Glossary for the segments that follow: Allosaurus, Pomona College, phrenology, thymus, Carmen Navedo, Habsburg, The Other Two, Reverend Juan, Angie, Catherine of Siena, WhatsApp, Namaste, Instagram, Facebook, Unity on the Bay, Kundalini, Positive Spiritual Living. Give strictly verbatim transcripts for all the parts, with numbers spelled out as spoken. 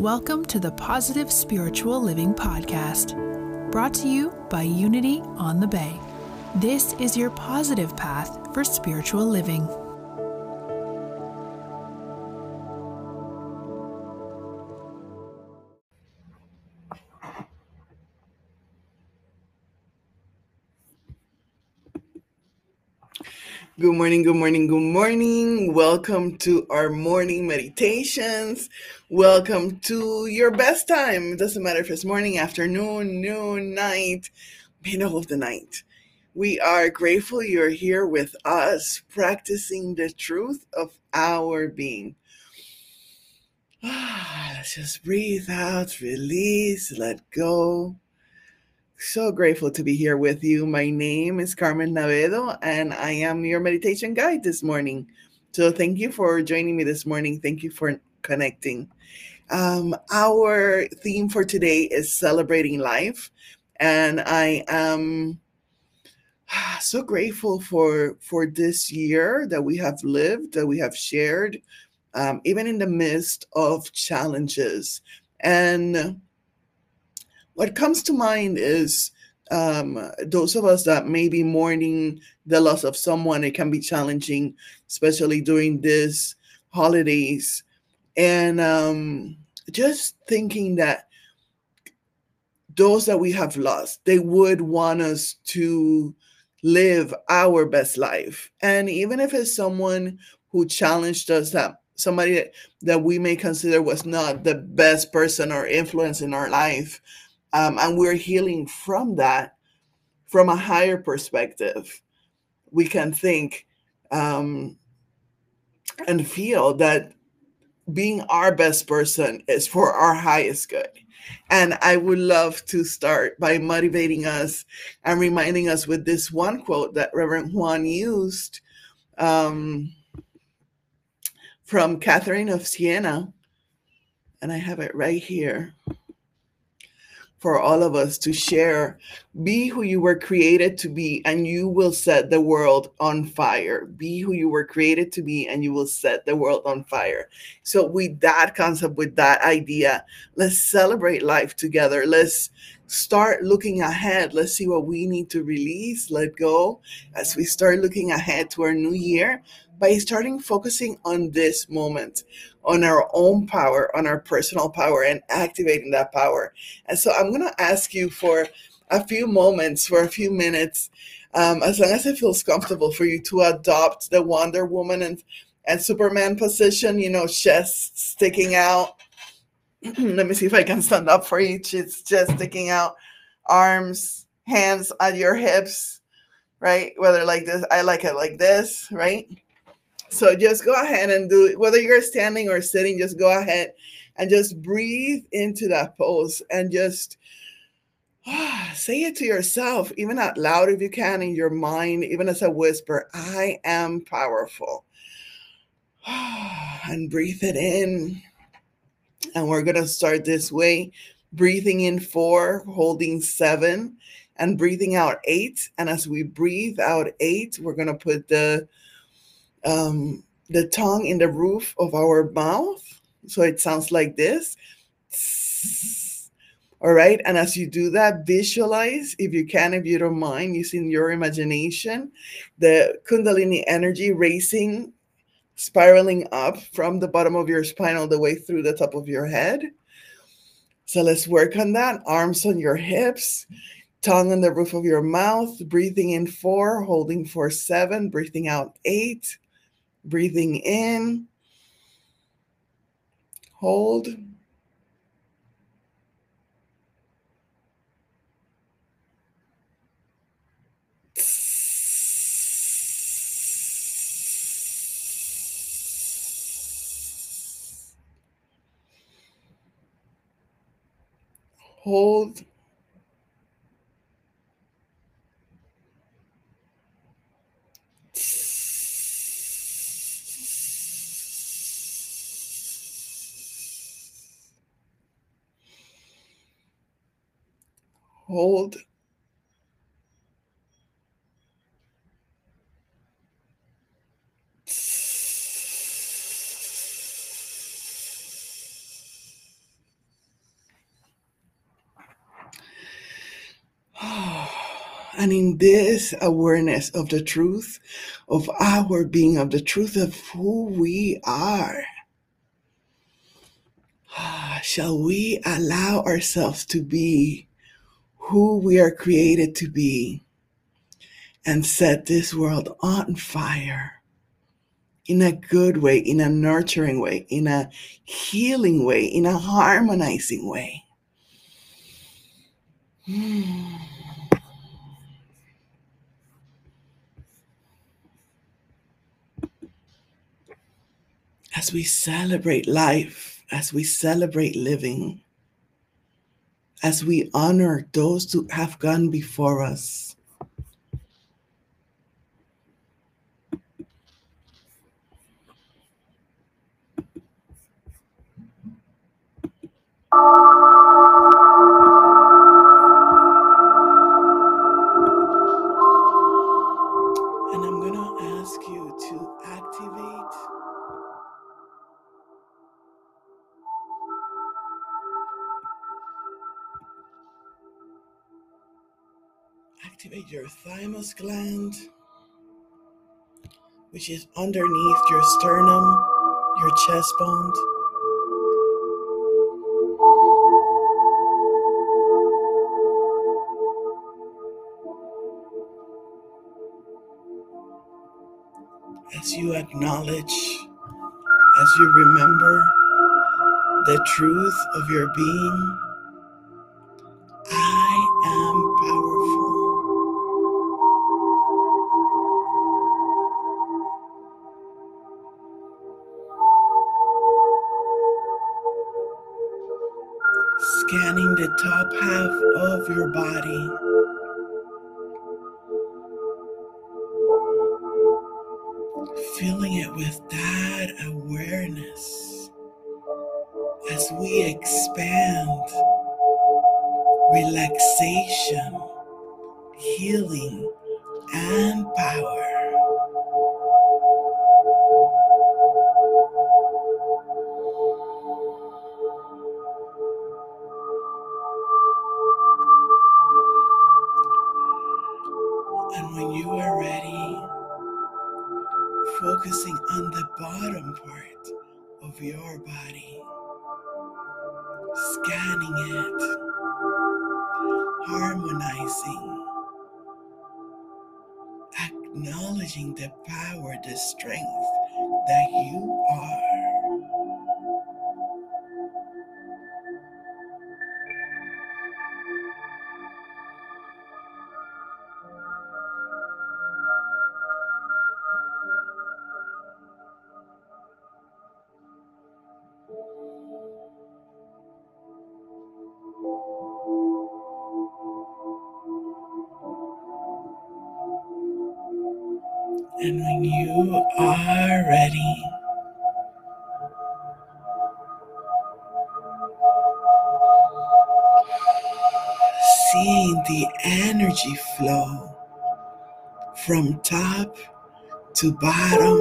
Welcome to the Positive Spiritual Living Podcast, brought to you by Unity on the Bay. This is your positive path for spiritual living. Good morning, good morning, good morning. Welcome to our morning meditations. Welcome to your best time. It doesn't matter if it's morning, afternoon, noon, night, middle of the night. We are grateful you're here with us, practicing the truth of our being. Ah, let's just breathe out, release, let go. So grateful to be here with you. My name is Carmen Navedo, and I am your meditation guide this morning. So thank you for joining me this morning. Thank you for connecting. Um, our theme for today is celebrating life, and I am so grateful for, for this year that we have lived, that we have shared, um, even in the midst of challenges. And what comes to mind is um, those of us that may be mourning the loss of someone. It can be challenging, especially during these holidays. And um, just thinking that those that we have lost, they would want us to live our best life. And even if it's someone who challenged us, that somebody that we may consider was not the best person or influence in our life, Um, and we're healing from that, from a higher perspective. We can think um, and feel that being our best person is for our highest good. And I would love to start by motivating us and reminding us with this one quote that Reverend Juan used um, from Catherine of Siena. And I have it right here. For all of us to share, be who you were created to be, and you will set the world on fire. Be who you were created to be, and you will set the world on fire. So with that concept, with that idea, let's celebrate life together. Let's start looking ahead. Let's see what we need to release, let go, as we start looking ahead to our new year by starting focusing on this moment, on our own power, on our personal power, and activating that power. And so I'm going to ask you for a few moments, for a few minutes, um, as long as it feels comfortable for you, to adopt the Wonder Woman and, and Superman position, you know, chest sticking out. Let me see if I can stand up for you. It's just sticking out, arms, hands at your hips, right? Whether like this, I like it like this, right? So just go ahead and do it. Whether you're standing or sitting, just go ahead and just breathe into that pose and just oh, say it to yourself, even out loud if you can, in your mind, even as a whisper, I am powerful. Oh, and breathe it in. And we're going to start this way, breathing in four, holding seven, and breathing out eight. And as we breathe out eight, we're going to put the um, the tongue in the roof of our mouth. So it sounds like this. All right. And as you do that, visualize, if you can, if you don't mind, using your imagination, the Kundalini energy racing, spiraling up from the bottom of your spine all the way through the top of your head. So let's work on that. Arms on your hips, tongue on the roof of your mouth, breathing in four, holding for seven, breathing out eight, breathing in, hold, hold, hold, And in this awareness of the truth, of our being, of the truth of who we are, shall we allow ourselves to be who we are created to be and set this world on fire in a good way, in a nurturing way, in a healing way, in a harmonizing way. Hmm. As we celebrate life, as we celebrate living, as we honor those who have gone before us, and I'm going to ask you to activate Activate your thymus gland, which is underneath your sternum, your chest bone. As you acknowledge, as you remember the truth of your being, I am powerful. Scanning the top half of your body. Filling it with that awareness as we expand relaxation, healing, and power. Focusing on the bottom part of your body, scanning it, harmonizing, acknowledging the power, the strength that you are. And when you are ready, seeing the energy flow from top to bottom,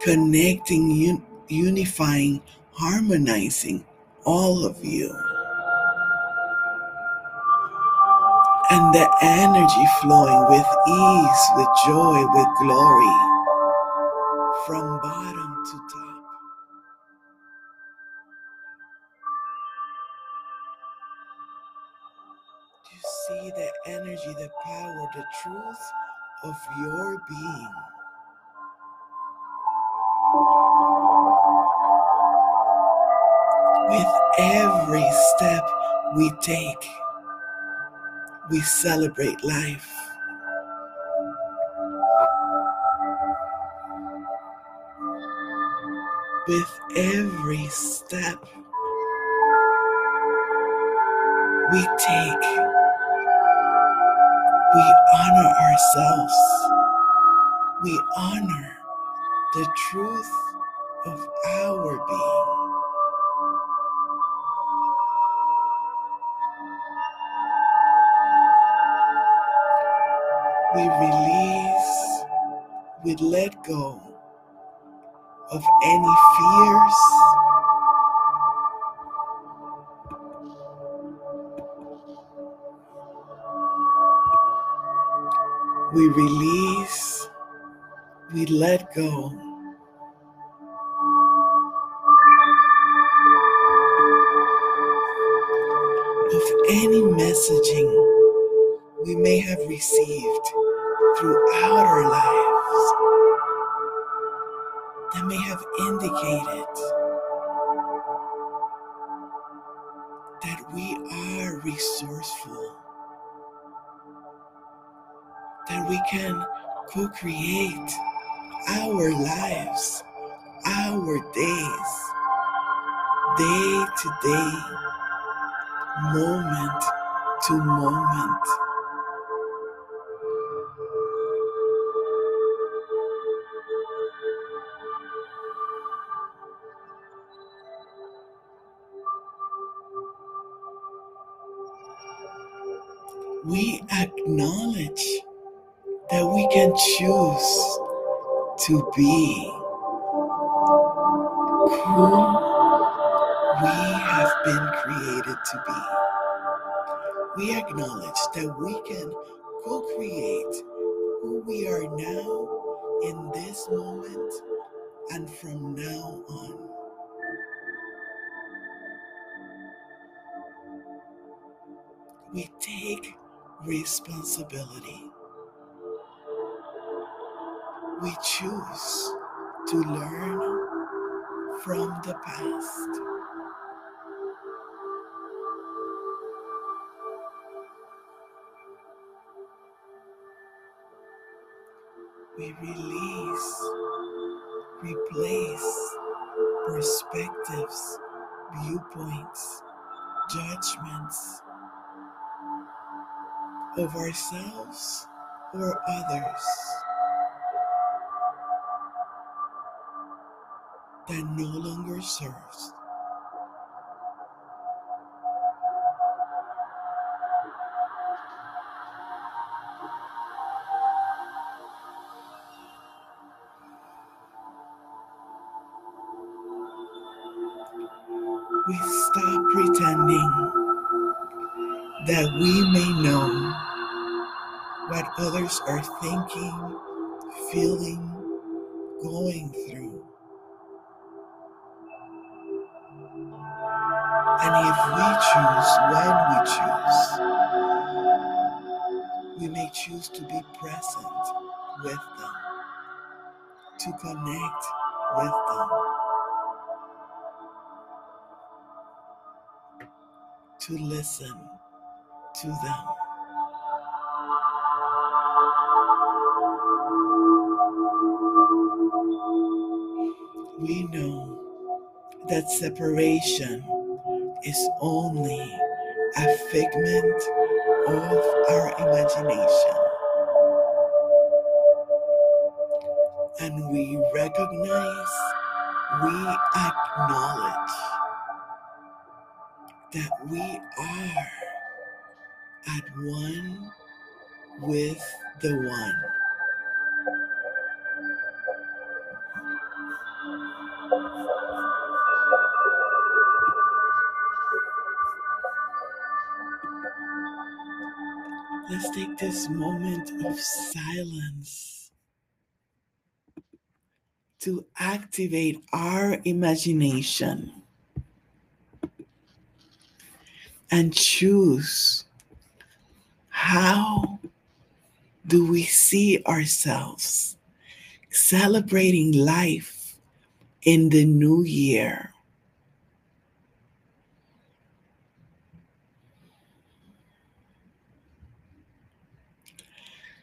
connecting, un- unifying, harmonizing all of you. And the energy flowing with ease, with joy, with glory, from bottom to top. You see the energy, the power, the truth of your being. With every step we take, we celebrate life. With every step we take, we honor ourselves. We honor the truth of our being. We release, we let go of any fears, we release, we let go. Of any messaging we may have received throughout our lives that may have indicated that we are resourceful, that we can co-create our lives, our days, day to day, moment to moment. We acknowledge that we can choose to be who we have been created to be. We acknowledge that we can co-create who we are now, in this moment, and from now on. We take responsibility. We choose to learn from the past. We release, replace perspectives, viewpoints, judgments of ourselves or others that no longer serves. We stop pretending that we may know what others are thinking, feeling, going through. And if we choose, when we choose, we may choose to be present with them, to connect with them, to listen to them. We know that separation is only a figment of our imagination. And we recognize, we acknowledge that we are at one with the one. Let's take this moment of silence to activate our imagination and choose, how do we see ourselves celebrating life in the new year?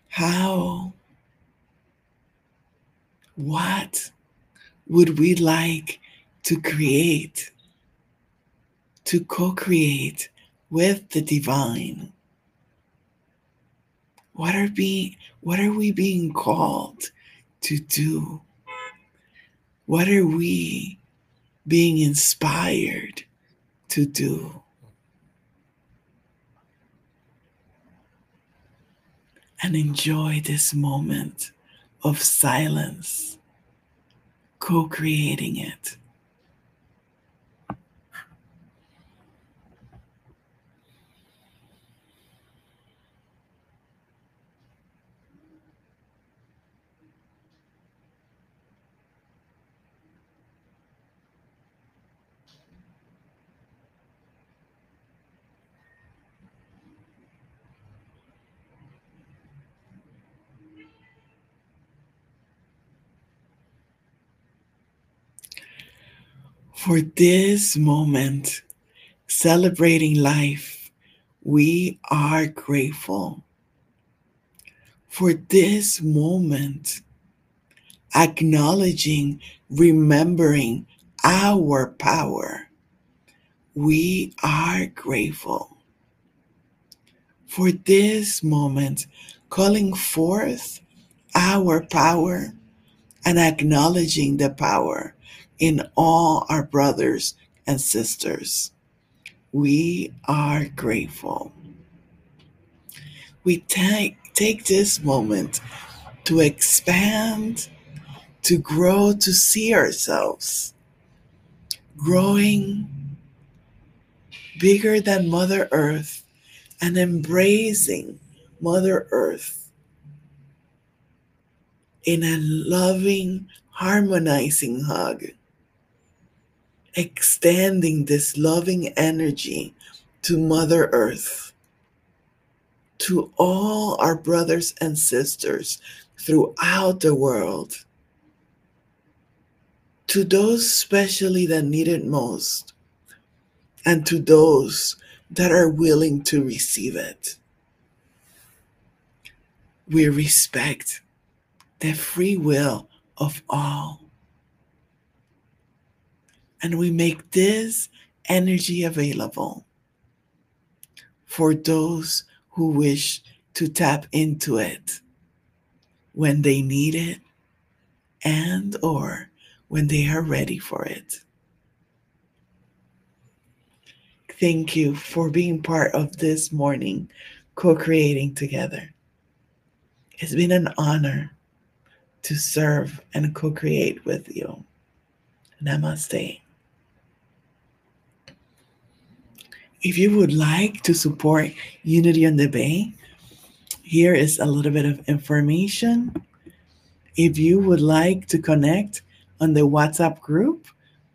How, what would we like to create, to co-create with the divine? What are being, what are we being called to do? What are we being inspired to do? And enjoy this moment of silence, co-creating it. For this moment, celebrating life, we are grateful. For this moment, acknowledging, remembering our power, we are grateful. For this moment, calling forth our power and acknowledging the power in all our brothers and sisters, we are grateful. We take, take this moment to expand, to grow, to see ourselves growing bigger than Mother Earth and embracing Mother Earth in a loving, harmonizing hug, extending this loving energy to Mother Earth, to all our brothers and sisters throughout the world, to those especially that need it most, and to those that are willing to receive it. We respect the free will of all. And we make this energy available for those who wish to tap into it when they need it and or when they are ready for it. Thank you for being part of this morning, co-creating together. It's been an honor to serve and co-create with you. Namaste. If you would like to support Unity on the Bay, here is a little bit of information. If you would like to connect on the WhatsApp group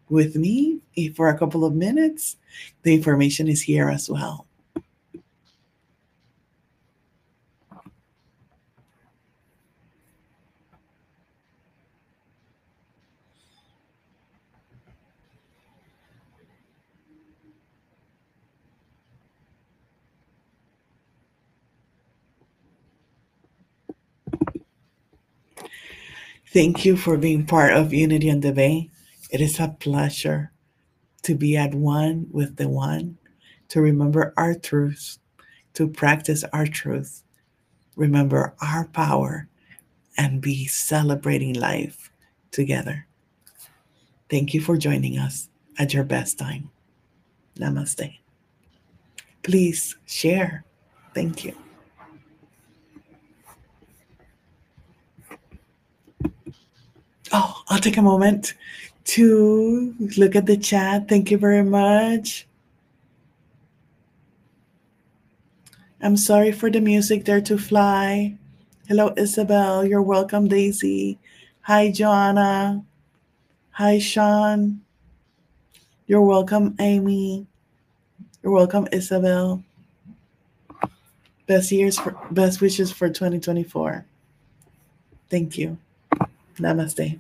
with me for a couple of minutes, the information is here as well. Thank you for being part of Unity on the Bay. It is a pleasure to be at one with the one, to remember our truth, to practice our truth, remember our power, and be celebrating life together. Thank you for joining us at your best time. Namaste. Please share. Thank you. Oh, I'll take a moment to look at the chat. Thank you very much. I'm sorry for the music, Dare to Fly. Hello, Isabel. You're welcome, Daisy. Hi, Joanna. Hi, Sean. You're welcome, Amy. You're welcome, Isabel. Best years for, best wishes for twenty twenty-four. Thank you. Namaste.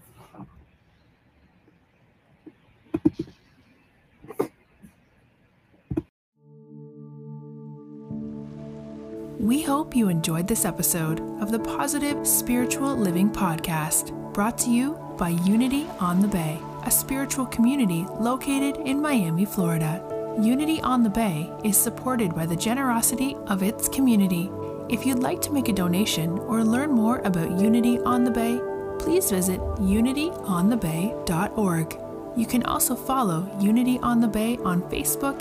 We hope you enjoyed this episode of the Positive Spiritual Living Podcast, brought to you by Unity on the Bay, a spiritual community located in Miami, Florida. Unity on the Bay is supported by the generosity of its community. If you'd like to make a donation or learn more about Unity on the Bay, please visit unity on the bay dot org. You can also follow Unity on the Bay on Facebook,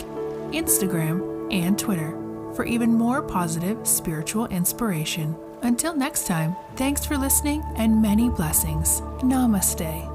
Instagram, and Twitter for even more positive spiritual inspiration. Until next time, thanks for listening and many blessings. Namaste.